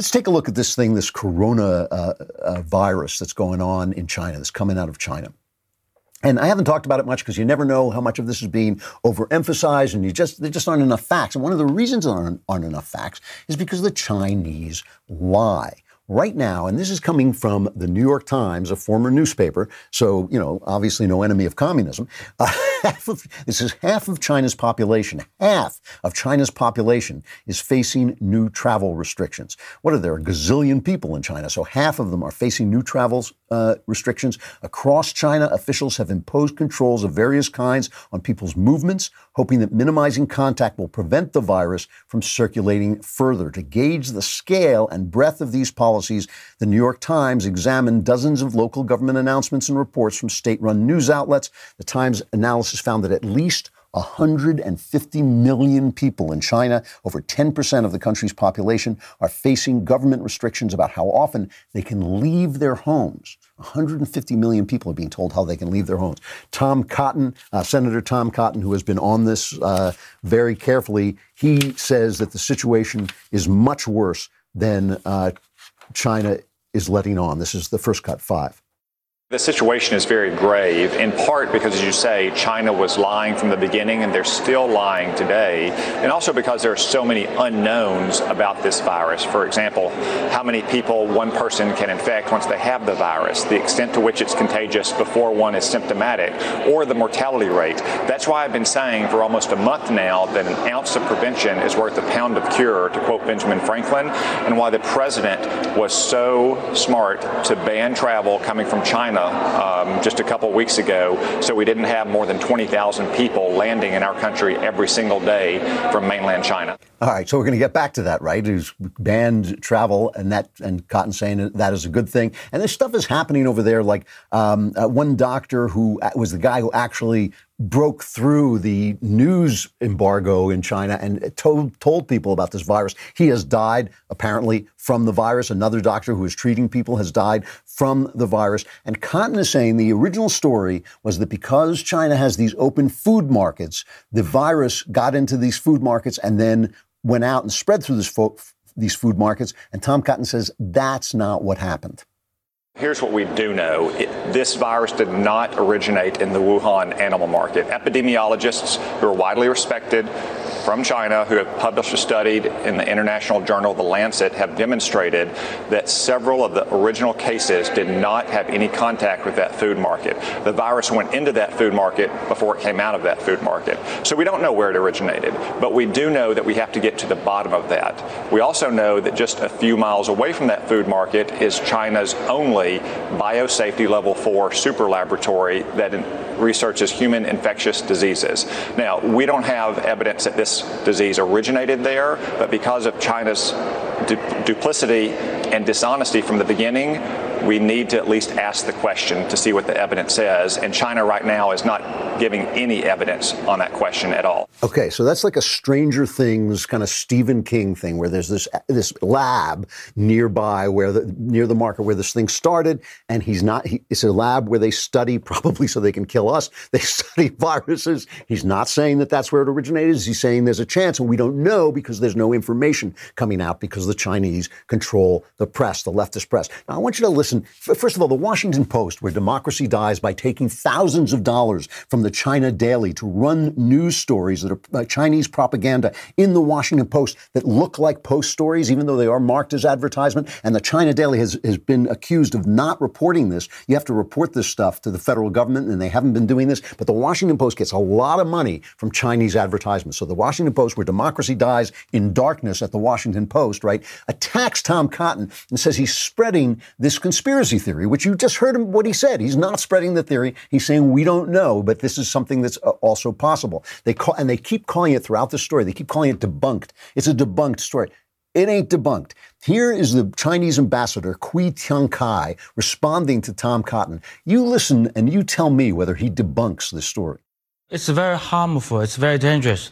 Let's take a look at this thing, this corona virus that's going on in China, that's coming out of China. And I haven't talked about it much because you never know how much of this is being overemphasized, and there just aren't enough facts. And one of the reasons there aren't enough facts is because the Chinese lie. Right now, and this is coming from the New York Times, a former newspaper, so, you know, obviously no enemy of communism. This is half of China's population. Half of China's population is facing new travel restrictions. What are there? A gazillion people in China. So half of them are facing new travel restrictions. Across China, officials have imposed controls of various kinds on people's movements, hoping that minimizing contact will prevent the virus from circulating further. To gauge the scale and breadth of these policies, the New York Times examined dozens of local government announcements and reports from state-run news outlets. The Times analysis found that at least 150 million people in China, over 10% of the country's population, are facing government restrictions about how often they can leave their homes. 150 million people are being told how they can leave their homes. Tom Cotton, Senator Tom Cotton, who has been on this very carefully, he says that the situation is much worse than China is letting on. This is the first cut 5. The situation is very grave, in part because, as you say, China was lying from the beginning and they're still lying today, and also because there are so many unknowns about this virus. For example, how many people one person can infect once they have the virus, the extent to which it's contagious before one is symptomatic, or the mortality rate. That's why I've been saying for almost a month now that an ounce of prevention is worth a pound of cure, to quote Benjamin Franklin, and why the president was so smart to ban travel coming from China just a couple weeks ago, so we didn't have more than 20,000 people landing in our country every single day from mainland China. All right, so we're going to get back to that, right? He's banned travel, and Cotton saying that is a good thing. And this stuff is happening over there. Like one doctor who was the guy who actually broke through the news embargo in China and told people about this virus. He has died, apparently, from the virus. Another doctor who is treating people has died from the virus. And Cotton is saying the original story was that because China has these open food markets, the virus got into these food markets and then went out and spread through these food markets. And Tom Cotton says that's not what happened. Here's what we do know. This virus did not originate in the Wuhan animal market. Epidemiologists who are widely respected from China, who have published or studied in the international journal The Lancet, have demonstrated that several of the original cases did not have any contact with that food market. The virus went into that food market before it came out of that food market. So we don't know where it originated, but we do know that we have to get to the bottom of that. We also know that just a few miles away from that food market is China's only biosafety level 4 super laboratory that researches human infectious diseases. Now, we don't have evidence that this disease originated there, but because of China's duplicity and dishonesty from the beginning, we need to at least ask the question to see what the evidence says. And China right now is not giving any evidence on that question at all. Okay, so that's like a Stranger Things kind of Stephen King thing, where there's this lab nearby, where near the market where this thing started, and it's a lab where they study, probably so they can kill us, they study viruses. He's not saying that that's where it originated. He's saying there's a chance, and we don't know because there's no information coming out because the Chinese control the press, the leftist press. Now, I want you to listen. First of all, the Washington Post, where democracy dies by taking thousands of dollars from the China Daily to run news stories that are Chinese propaganda in the Washington Post that look like Post stories, even though they are marked as advertisement. And the China Daily has been accused of not reporting this. You have to report this stuff to the federal government, and they haven't been doing this. But the Washington Post gets a lot of money from Chinese advertisements. So the Washington Post, where democracy dies in darkness at the Washington Post, right, attacks Tom Cotton and says he's spreading this conspiracy theory, which you just heard him, what he said. He's not spreading the theory. He's saying we don't know, but this is something that's also possible. They keep calling it throughout the story. They keep calling it debunked. It's a debunked story. It ain't debunked. Here is the Chinese ambassador, Kui Tiang Kai, responding to Tom Cotton. You listen and you tell me whether he debunks this story. It's very harmful. It's very dangerous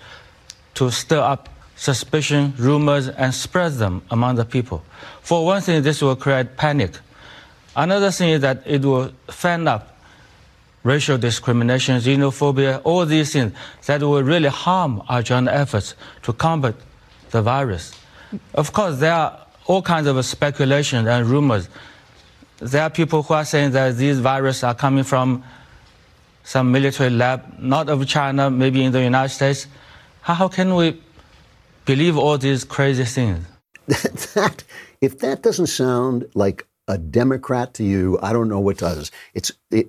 to stir up suspicion, rumors, and spread them among the people. For one thing, this will create panic. Another thing is that it will fan up racial discrimination, xenophobia, all these things that will really harm our joint efforts to combat the virus. Of course, there are all kinds of speculation and rumors. There are people who are saying that these viruses are coming from some military lab, not of China, maybe in the United States. How can we believe all these crazy things? If that doesn't sound like a Democrat to you, I don't know what does.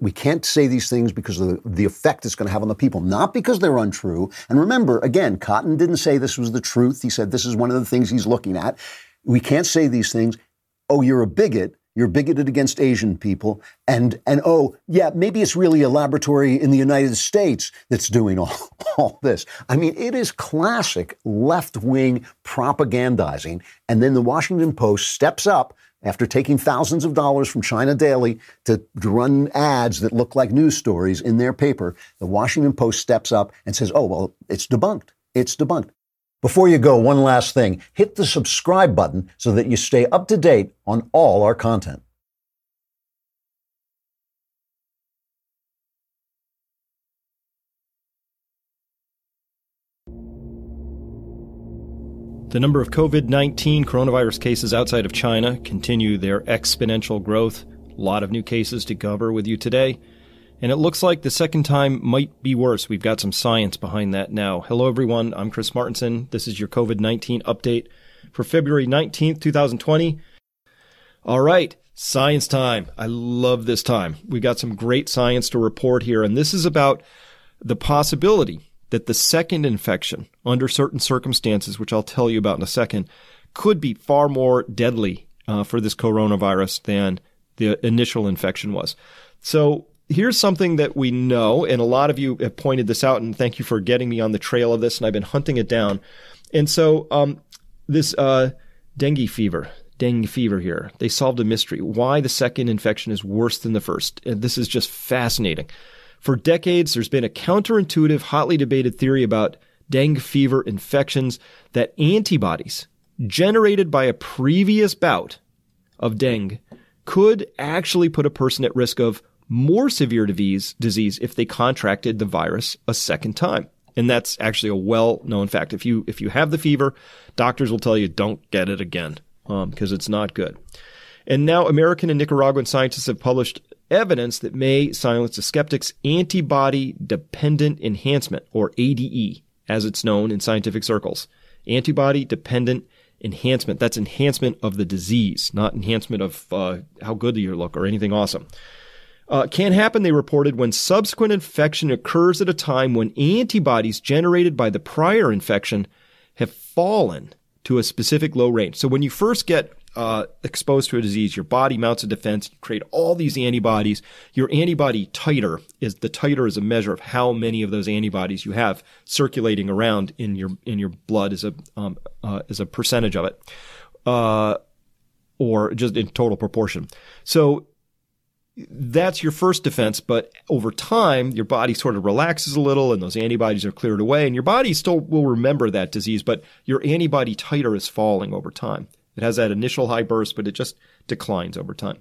We can't say these things because of the effect it's going to have on the people, not because they're untrue. And remember, again, Cotton didn't say this was the truth. He said this is one of the things he's looking at. We can't say these things. Oh, you're a bigot. You're bigoted against Asian people. And oh, yeah, maybe it's really a laboratory in the United States that's doing all this. I mean, it is classic left-wing propagandizing. And then the Washington Post steps up after taking thousands of dollars from China Daily to run ads that look like news stories in their paper. The Washington Post steps up and says, oh, well, it's debunked. It's debunked. Before you go, one last thing. Hit the subscribe button so that you stay up to date on all our content. The number of COVID-19 coronavirus cases outside of China continue their exponential growth. A lot of new cases to cover with you today. And it looks like the second time might be worse. We've got some science behind that now. Hello, everyone. I'm Chris Martinson. This is your COVID-19 update for February 19th, 2020. All right, science time. I love this time. We've got some great science to report here. And this is about the possibility that the second infection, under certain circumstances, which I'll tell you about in a second, could be far more deadly for this coronavirus than the initial infection was. So here's something that we know, and a lot of you have pointed this out, and thank you for getting me on the trail of this, and I've been hunting it down. And so this dengue fever here, they solved a mystery. Why the second infection is worse than the first. And this is just fascinating. For decades, there's been a counterintuitive, hotly debated theory about dengue fever infections that antibodies generated by a previous bout of dengue could actually put a person at risk of more severe disease if they contracted the virus a second time. And that's actually a well-known fact. If you have the fever, doctors will tell you don't get it again because it's not good. And now American and Nicaraguan scientists have published evidence that may silence the skeptics. Antibody-dependent enhancement, or ADE, as it's known in scientific circles. Antibody-dependent enhancement. That's enhancement of the disease, not enhancement of how good you look or anything awesome. Can happen, they reported, when subsequent infection occurs at a time when antibodies generated by the prior infection have fallen to a specific low range. So when you first get exposed to a disease, your body mounts a defense, you create all these antibodies. Your antibody titer is a measure of how many of those antibodies you have circulating around in your blood as a percentage of it, or just in total proportion. So that's your first defense, but over time, your body sort of relaxes a little and those antibodies are cleared away, and your body still will remember that disease, but your antibody titer is falling over time. It has that initial high burst, but it just declines over time.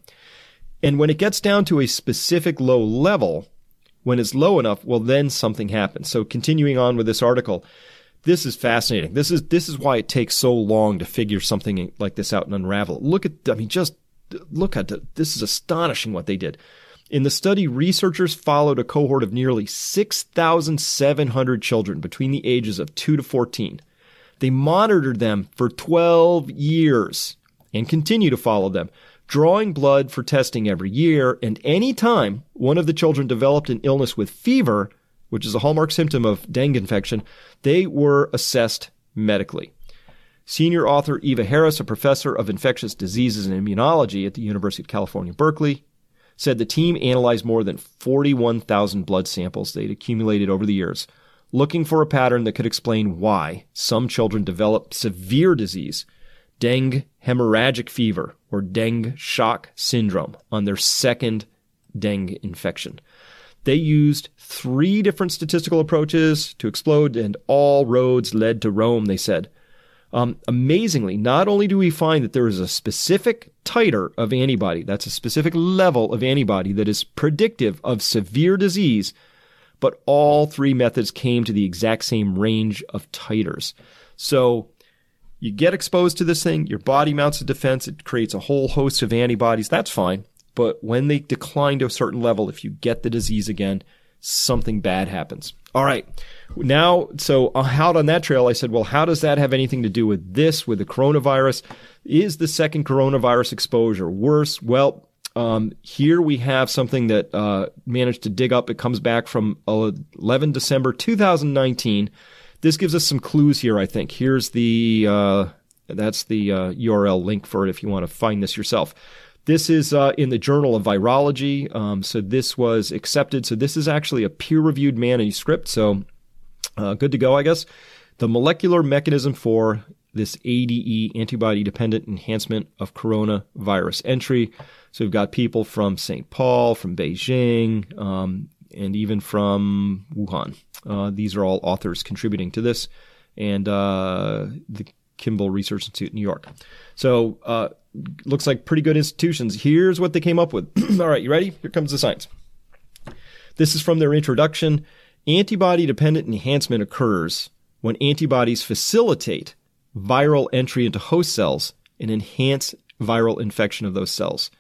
And when it gets down to a specific low level, when it's low enough, well, then something happens. So continuing on with this article, this is fascinating. This is why it takes so long to figure something like this out and unravel it. This is astonishing what they did. In the study, researchers followed a cohort of nearly 6,700 children between the ages of 2 to 14. They monitored them for 12 years and continue to follow them, drawing blood for testing every year. And any time one of the children developed an illness with fever, which is a hallmark symptom of dengue infection, they were assessed medically. Senior author Eva Harris, a professor of infectious diseases and immunology at the University of California, Berkeley, said the team analyzed more than 41,000 blood samples they'd accumulated over the years, looking for a pattern that could explain why some children develop severe disease, dengue hemorrhagic fever, or dengue shock syndrome, on their second dengue infection. They used 3 different statistical approaches to explode, and all roads led to Rome, they said. Amazingly, not only do we find that there is a specific titer of antibody, that's a specific level of antibody that is predictive of severe disease, but all 3 methods came to the exact same range of titers. So You get exposed to this thing, your body mounts a defense, it creates a whole host of antibodies, that's fine. But when they decline to a certain level, if you get the disease again, something bad happens. All right. Now, so out on that trail, I said, well, how does that have anything to do with this, with the coronavirus? Is the second coronavirus exposure worse? Well, here we have something that managed to dig up. It comes back from 11 December 2019. This gives us some clues here, I think. Here's the that's the URL link for it if you want to find this yourself. This is in the Journal of Virology. So this was accepted. So this is actually a peer-reviewed manuscript. So good to go, I guess. The molecular mechanism for this ADE, antibody-dependent enhancement of coronavirus entry. So we've got people from St. Paul, from Beijing, and even from Wuhan. These are all authors contributing to this, and the Kimball Research Institute in New York. So looks like pretty good institutions. Here's what they came up with. All right, you ready? Here comes the science. This is from their introduction. Antibody-dependent enhancement occurs when antibodies facilitate viral entry into host cells and enhance viral infection of those cells.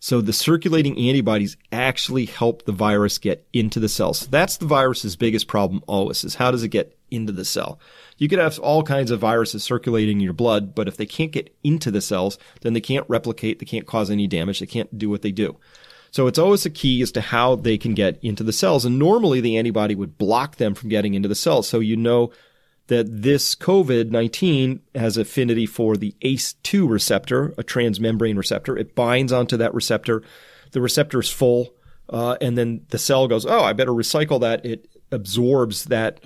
So the circulating antibodies actually help the virus get into the cells. So that's the virus's biggest problem always, is how does it get into the cell? You could have all kinds of viruses circulating in your blood, but if they can't get into the cells, then they can't replicate, they can't cause any damage, they can't do what they do. So it's always a key as to how they can get into the cells. And normally the antibody would block them from getting into the cells. So you know that this COVID-19 has affinity for the ACE2 receptor, a transmembrane receptor. It binds onto that receptor. The receptor is full, and then the cell goes, oh, I better recycle that. It absorbs that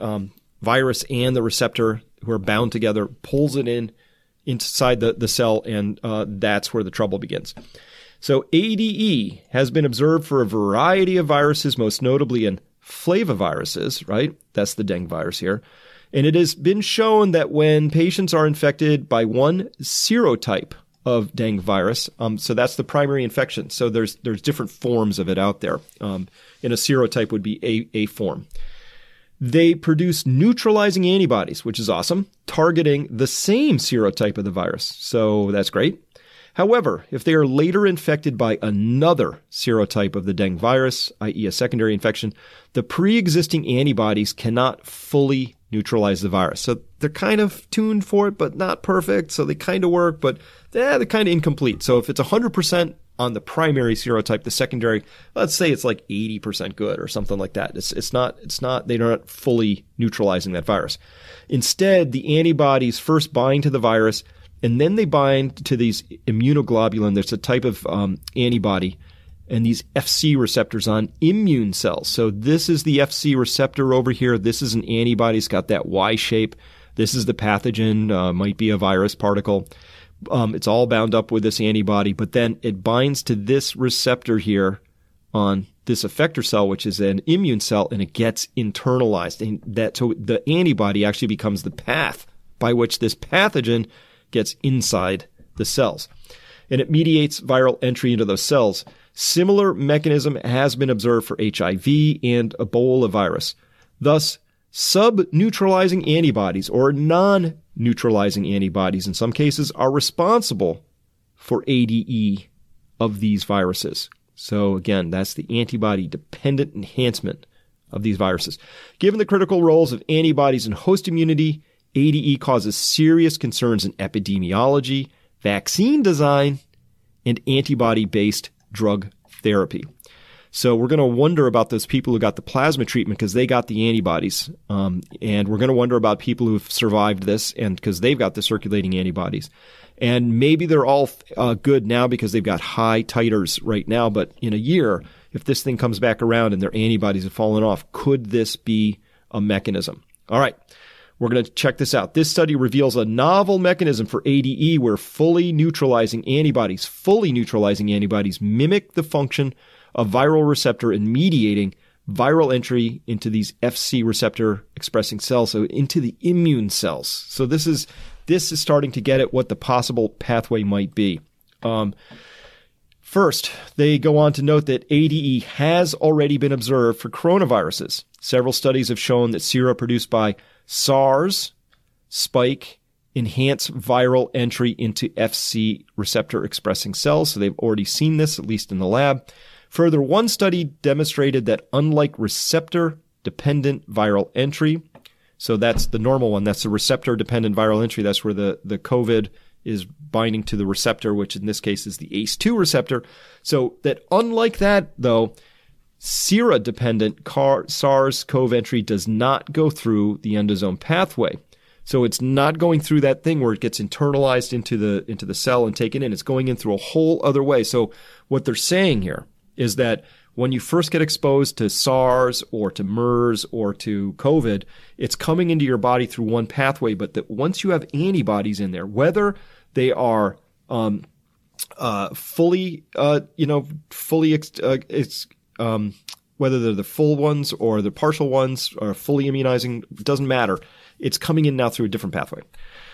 virus and the receptor, who are bound together, pulls it in inside the cell, and that's where the trouble begins. So ADE has been observed for a variety of viruses, most notably in flaviviruses, right? That's the dengue virus here. And it has been shown that when patients are infected by one serotype of dengue virus, so that's the primary infection. So there's different forms of it out there. And a serotype would be a form. They produce neutralizing antibodies, which is awesome, targeting the same serotype of the virus. So that's great. However, if they are later infected by another serotype of the dengue virus, i.e. a secondary infection, the pre-existing antibodies cannot fully neutralize the virus. So they're kind of tuned for it, but not perfect. So they kind of work, but they're kind of incomplete. So if it's 100% on the primary serotype, the secondary, let's say it's like 80% good or something like that. It's not, they're not fully neutralizing that virus. Instead, the antibodies first bind to the virus, and then they bind to these immunoglobulin. That's a type of antibody, and these Fc receptors on immune cells. So this is the Fc receptor over here. This is an antibody. It's got that Y shape. This is the pathogen, might be a virus particle. It's all bound up with this antibody, but then it binds to this receptor here on this effector cell, which is an immune cell, and it gets internalized. And that, so the antibody actually becomes the path by which this pathogen gets inside the cells. And it mediates viral entry into those cells. Similar mechanism has been observed for HIV and Ebola virus. Thus, sub-neutralizing antibodies, or non-neutralizing antibodies in some cases, are responsible for ADE of these viruses. So again, that's the antibody-dependent enhancement of these viruses. Given the critical roles of antibodies in host immunity, ADE causes serious concerns in epidemiology, vaccine design, and antibody-based drug therapy. So we're going to wonder about those people who got the plasma treatment because they got the antibodies. And we're going to wonder about people who've survived this and because they've got the circulating antibodies. And maybe they're all good now because they've got high titers right now. But in a year, if this thing comes back around and their antibodies have fallen off, could this be a mechanism? All right. We're going to check this out. This study reveals a novel mechanism for ADE where fully neutralizing antibodies mimic the function of viral receptor in mediating viral entry into these Fc receptor expressing cells, so into the immune cells. So this is starting to get at what the possible pathway might be. First, they go on to note that ADE has already been observed for coronaviruses. Several studies have shown that sera produced by SARS, spike, enhance viral entry into Fc receptor expressing cells. So they've already seen this, at least in the lab. Further, one study demonstrated that unlike receptor dependent viral entry, so that's the normal one, that's the receptor dependent viral entry, that's where the COVID is binding to the receptor, which in this case is the ACE2 receptor. So that unlike that, though, sera-dependent SARS-CoV entry does not go through the endosome pathway. So it's not going through that thing where it gets internalized into the cell and taken in. It's going in through a whole other way. So what they're saying here is that when you first get exposed to SARS or to MERS or to COVID, it's coming into your body through one pathway, but that once you have antibodies in there, whether they are whether they're the full ones or the partial ones or fully immunizing, doesn't matter. It's coming in now through a different pathway.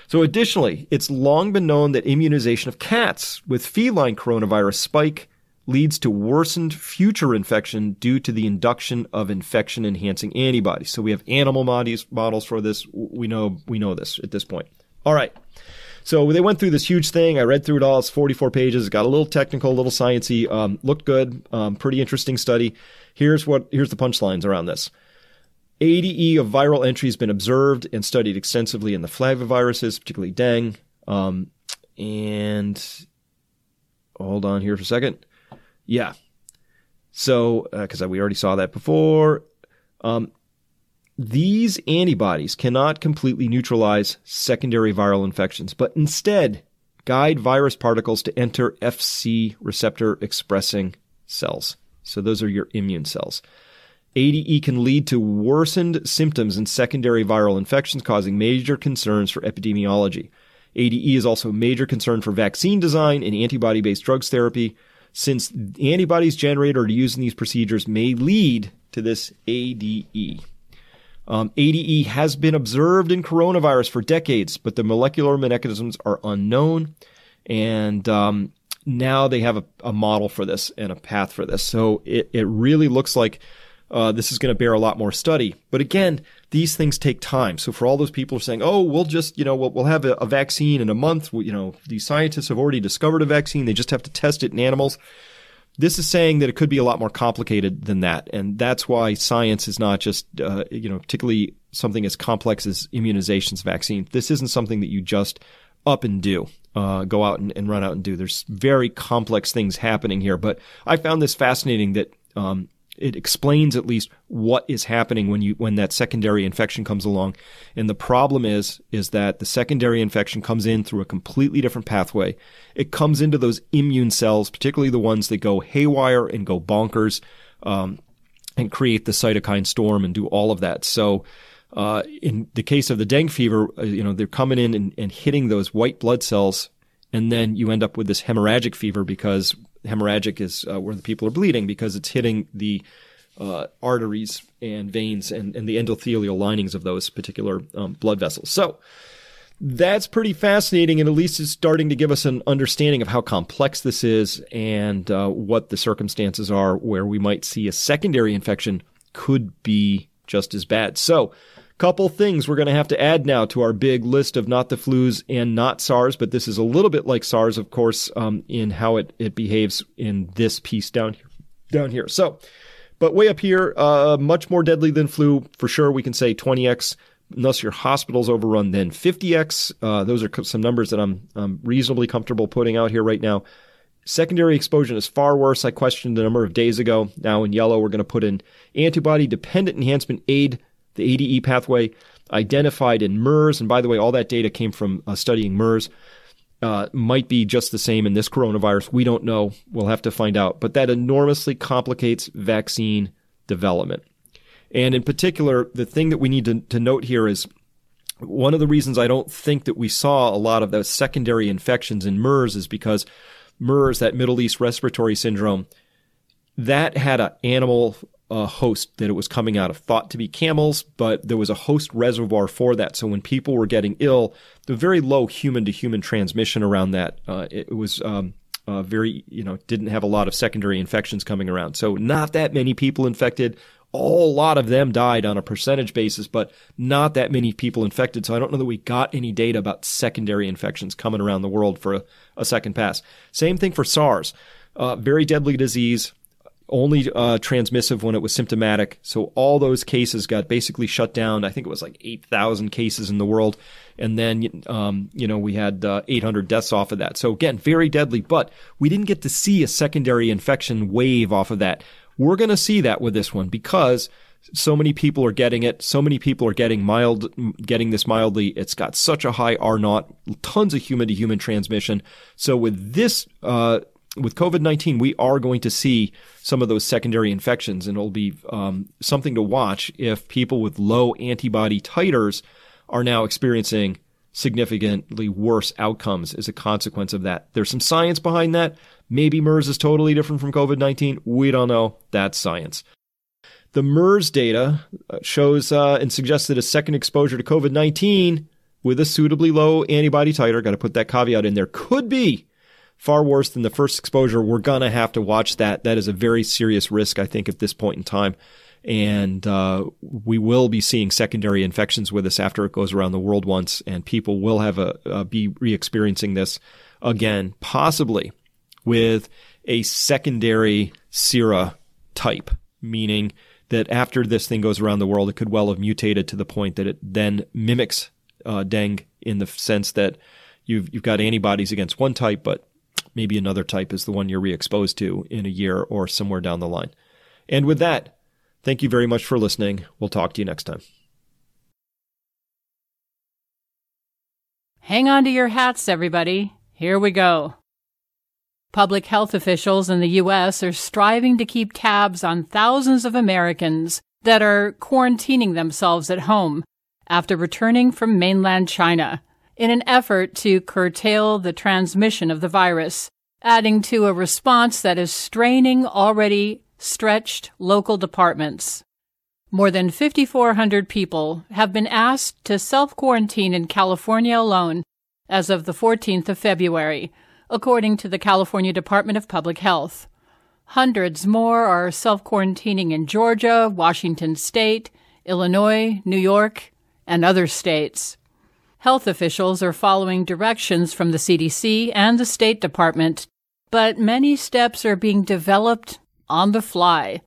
So additionally, it's long been known that immunization of cats with feline coronavirus spike leads to worsened future infection due to the induction of infection-enhancing antibodies. So we have animal models for this. We know this at this point. All right. So they went through this huge thing. I read through it all. It's 44 pages. It got a little technical, a little sciencey. Looked good. Pretty interesting study. Here's the punchlines around this. ADE of viral entry has been observed and studied extensively in the flaviviruses, particularly dengue. And hold on here for a second. Yeah. So, because we already saw that before. These antibodies cannot completely neutralize secondary viral infections, but instead guide virus particles to enter Fc receptor expressing cells. So those are your immune cells. ADE can lead to worsened symptoms in secondary viral infections, causing major concerns for epidemiology. ADE is also a major concern for vaccine design and antibody-based drugs therapy, since antibodies generated or used in these procedures may lead to this ADE. ADE has been observed in coronavirus for decades, but the molecular mechanisms are unknown. And now they have a model for this and a path for this. So it really looks like this is going to bear a lot more study. But again, these things take time. So for all those people who are saying, oh, we'll just, we'll have a vaccine in a month. These scientists have already discovered a vaccine. They just have to test it in animals. This is saying that it could be a lot more complicated than that. And that's why science is not just, particularly something as complex as immunizations, vaccines. This isn't something that you just up and do. Go out and run out and do. There's very complex things happening here. But I found this fascinating that it explains at least what is happening when that secondary infection comes along. And the problem is that the secondary infection comes in through a completely different pathway. It comes into those immune cells, particularly the ones that go haywire and go bonkers, and create the cytokine storm and do all of that. So, in the case of the dengue fever, they're coming in and hitting those white blood cells. And then you end up with this hemorrhagic fever, because hemorrhagic is where the people are bleeding, because it's hitting the arteries and veins and the endothelial linings of those particular blood vessels. So that's pretty fascinating, and at least it's starting to give us an understanding of how complex this is and what the circumstances are where we might see a secondary infection could be just as bad. So couple things we're going to have to add now to our big list of not the flus and not SARS, but this is a little bit like SARS, of course, in how it behaves in this piece down here. So, but way up here, much more deadly than flu, for sure. We can say 20x, unless your hospital's overrun, then 50x. Those are some numbers that I'm reasonably comfortable putting out here right now. Secondary exposure is far worse. I questioned a number of days ago. Now in yellow, we're going to put in antibody-dependent enhancement aid, the ADE pathway identified in MERS. And by the way, all that data came from studying MERS. Might be just the same in this coronavirus. We don't know. We'll have to find out. But that enormously complicates vaccine development. And in particular, the thing that we need to note here is one of the reasons I don't think that we saw a lot of those secondary infections in MERS is because MERS, that Middle East respiratory syndrome, that had an animal host that it was coming out of, thought to be camels, but there was a host reservoir for that. So when people were getting ill, the very low human-to-human transmission around that, it was very, didn't have a lot of secondary infections coming around. So not that many people infected, a whole lot of them died on a percentage basis, but not that many people infected. So I don't know that we got any data about secondary infections coming around the world for a second pass. Same thing for SARS, very deadly disease, only transmissive when it was symptomatic. So all those cases got basically shut down. I think it was like 8,000 cases in the world. And then, we had 800 deaths off of that. So again, very deadly, but we didn't get to see a secondary infection wave off of that. We're going to see that with this one because so many people are getting it. So many people are getting this mildly. It's got such a high R0, tons of human to human transmission. So with this, with COVID-19, we are going to see some of those secondary infections, and it'll be something to watch if people with low antibody titers are now experiencing significantly worse outcomes as a consequence of that. There's some science behind that. Maybe MERS is totally different from COVID-19. We don't know. That's science. The MERS data shows and suggests that a second exposure to COVID-19 with a suitably low antibody titer, got to put that caveat in there, could be far worse than the first exposure. We're going to have to watch that. That is a very serious risk, I think, at this point in time. And we will be seeing secondary infections with this after it goes around the world once, and people will have be re-experiencing this again, possibly with a secondary sera type, meaning that after this thing goes around the world, it could well have mutated to the point that it then mimics dengue in the sense that you've got antibodies against one type, but maybe another type is the one you're re-exposed to in a year or somewhere down the line. And with that, thank you very much for listening. We'll talk to you next time. Hang on to your hats, everybody. Here we go. Public health officials in the U.S. are striving to keep tabs on thousands of Americans that are quarantining themselves at home after returning from mainland China, in an effort to curtail the transmission of the virus, adding to a response that is straining already stretched local departments. More than 5,400 people have been asked to self-quarantine in California alone as of the 14th of February, according to the California Department of Public Health. Hundreds more are self-quarantining in Georgia, Washington State, Illinois, New York, and other states. Health officials are following directions from the CDC and the State Department, but many steps are being developed on the fly.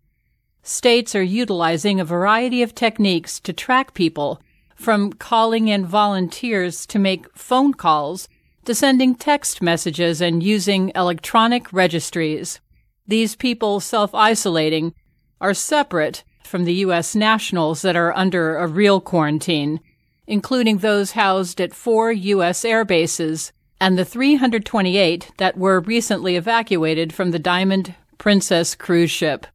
States are utilizing a variety of techniques to track people, from calling in volunteers to make phone calls to sending text messages and using electronic registries. These people self-isolating are separate from the U.S. nationals that are under a real quarantine, including those housed at 4 U.S. air bases and the 328 that were recently evacuated from the Diamond Princess cruise ship,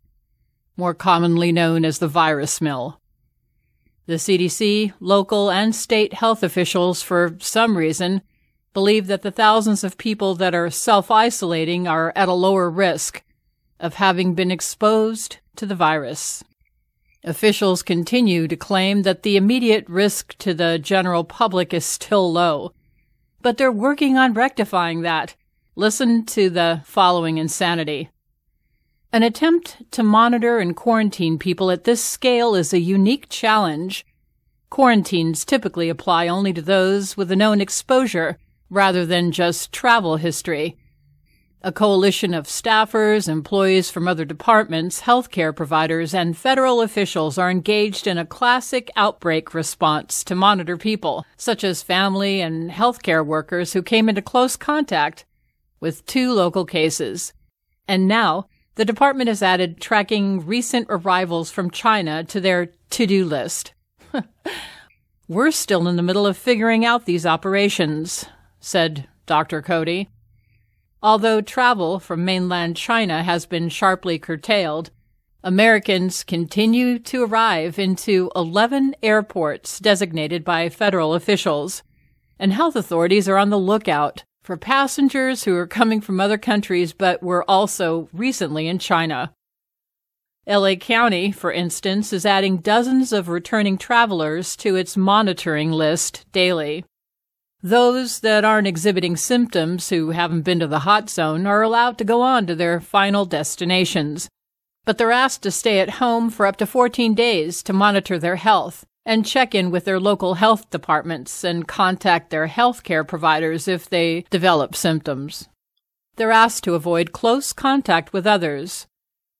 more commonly known as the virus mill. The CDC, local, and state health officials, for some reason, believe that the thousands of people that are self-isolating are at a lower risk of having been exposed to the virus. Officials continue to claim that the immediate risk to the general public is still low, but they're working on rectifying that. Listen to the following insanity. An attempt to monitor and quarantine people at this scale is a unique challenge. Quarantines typically apply only to those with a known exposure rather than just travel history. A coalition of staffers, employees from other departments, healthcare providers, and federal officials are engaged in a classic outbreak response to monitor people, such as family and healthcare workers who came into close contact with 2 local cases. And now, the department has added tracking recent arrivals from China to their to-do list. We're still in the middle of figuring out these operations, said Dr. Cody. Although travel from mainland China has been sharply curtailed, Americans continue to arrive into 11 airports designated by federal officials, and health authorities are on the lookout for passengers who are coming from other countries but were also recently in China. LA County, for instance, is adding dozens of returning travelers to its monitoring list daily. Those that aren't exhibiting symptoms who haven't been to the hot zone are allowed to go on to their final destinations. but they're asked to stay at home for up to 14 days to monitor their health and check in with their local health departments and contact their health care providers if they develop symptoms. They're asked to avoid close contact with others,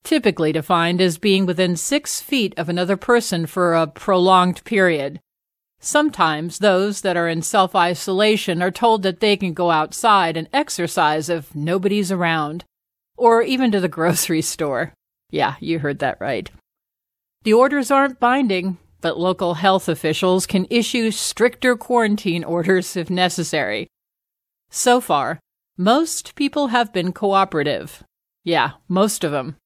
typically defined as being within 6 feet of another person for a prolonged period. Sometimes those that are in self-isolation are told that they can go outside and exercise if nobody's around, or even to the grocery store. Yeah, you heard that right. The orders aren't binding, but local health officials can issue stricter quarantine orders if necessary. So far, most people have been cooperative. Yeah, most of them.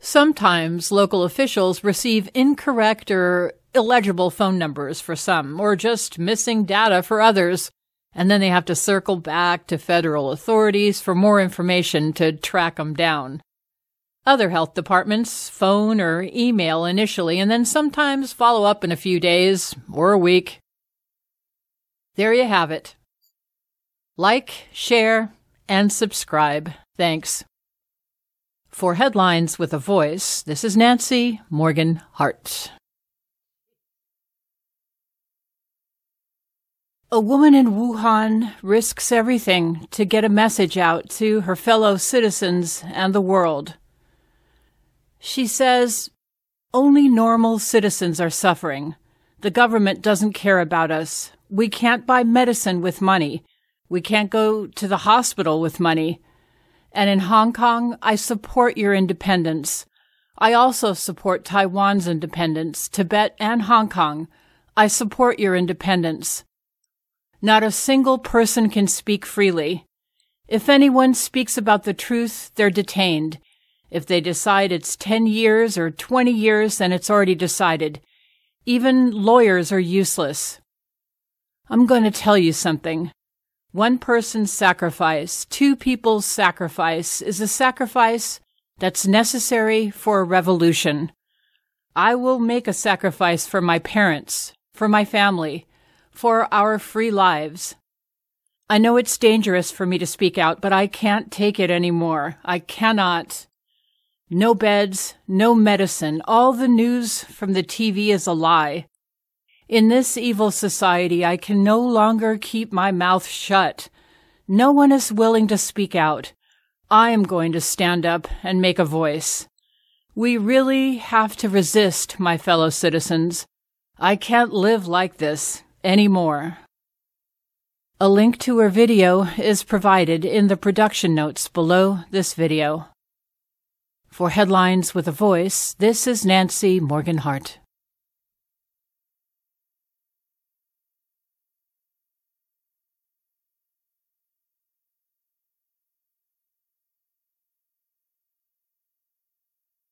Sometimes local officials receive incorrect or illegible phone numbers for some, or just missing data for others, and then they have to circle back to federal authorities for more information to track them down. Other health departments phone or email initially, and then sometimes follow up in a few days or a week. There you have it. Like, share, and subscribe. Thanks. For Headlines with a Voice, this is Nancy Morgan Hart. A woman in Wuhan risks everything to get a message out to her fellow citizens and the world. She says, "Only normal citizens are suffering. The government doesn't care about us. We can't buy medicine with money. We can't go to the hospital with money. And in Hong Kong, I support your independence. I also support Taiwan's independence, Tibet and Hong Kong. I support your independence. Not a single person can speak freely. If anyone speaks about the truth, they're detained. If they decide it's 10 years or 20 years, then it's already decided. Even lawyers are useless. I'm going to tell you something. One person's sacrifice, two people's sacrifice, is a sacrifice that's necessary for a revolution. I will make a sacrifice for my parents, for my family, for our free lives. I know it's dangerous for me to speak out, but I can't take it anymore. I cannot. No beds, no medicine. All the news from the TV is a lie. In this evil society, I can no longer keep my mouth shut. No one is willing to speak out. I am going to stand up and make a voice. We really have to resist, my fellow citizens. I can't live like this anymore." A link to her video is provided in the production notes below this video. For Headlines with a Voice, this is Nancy Morgan Hart.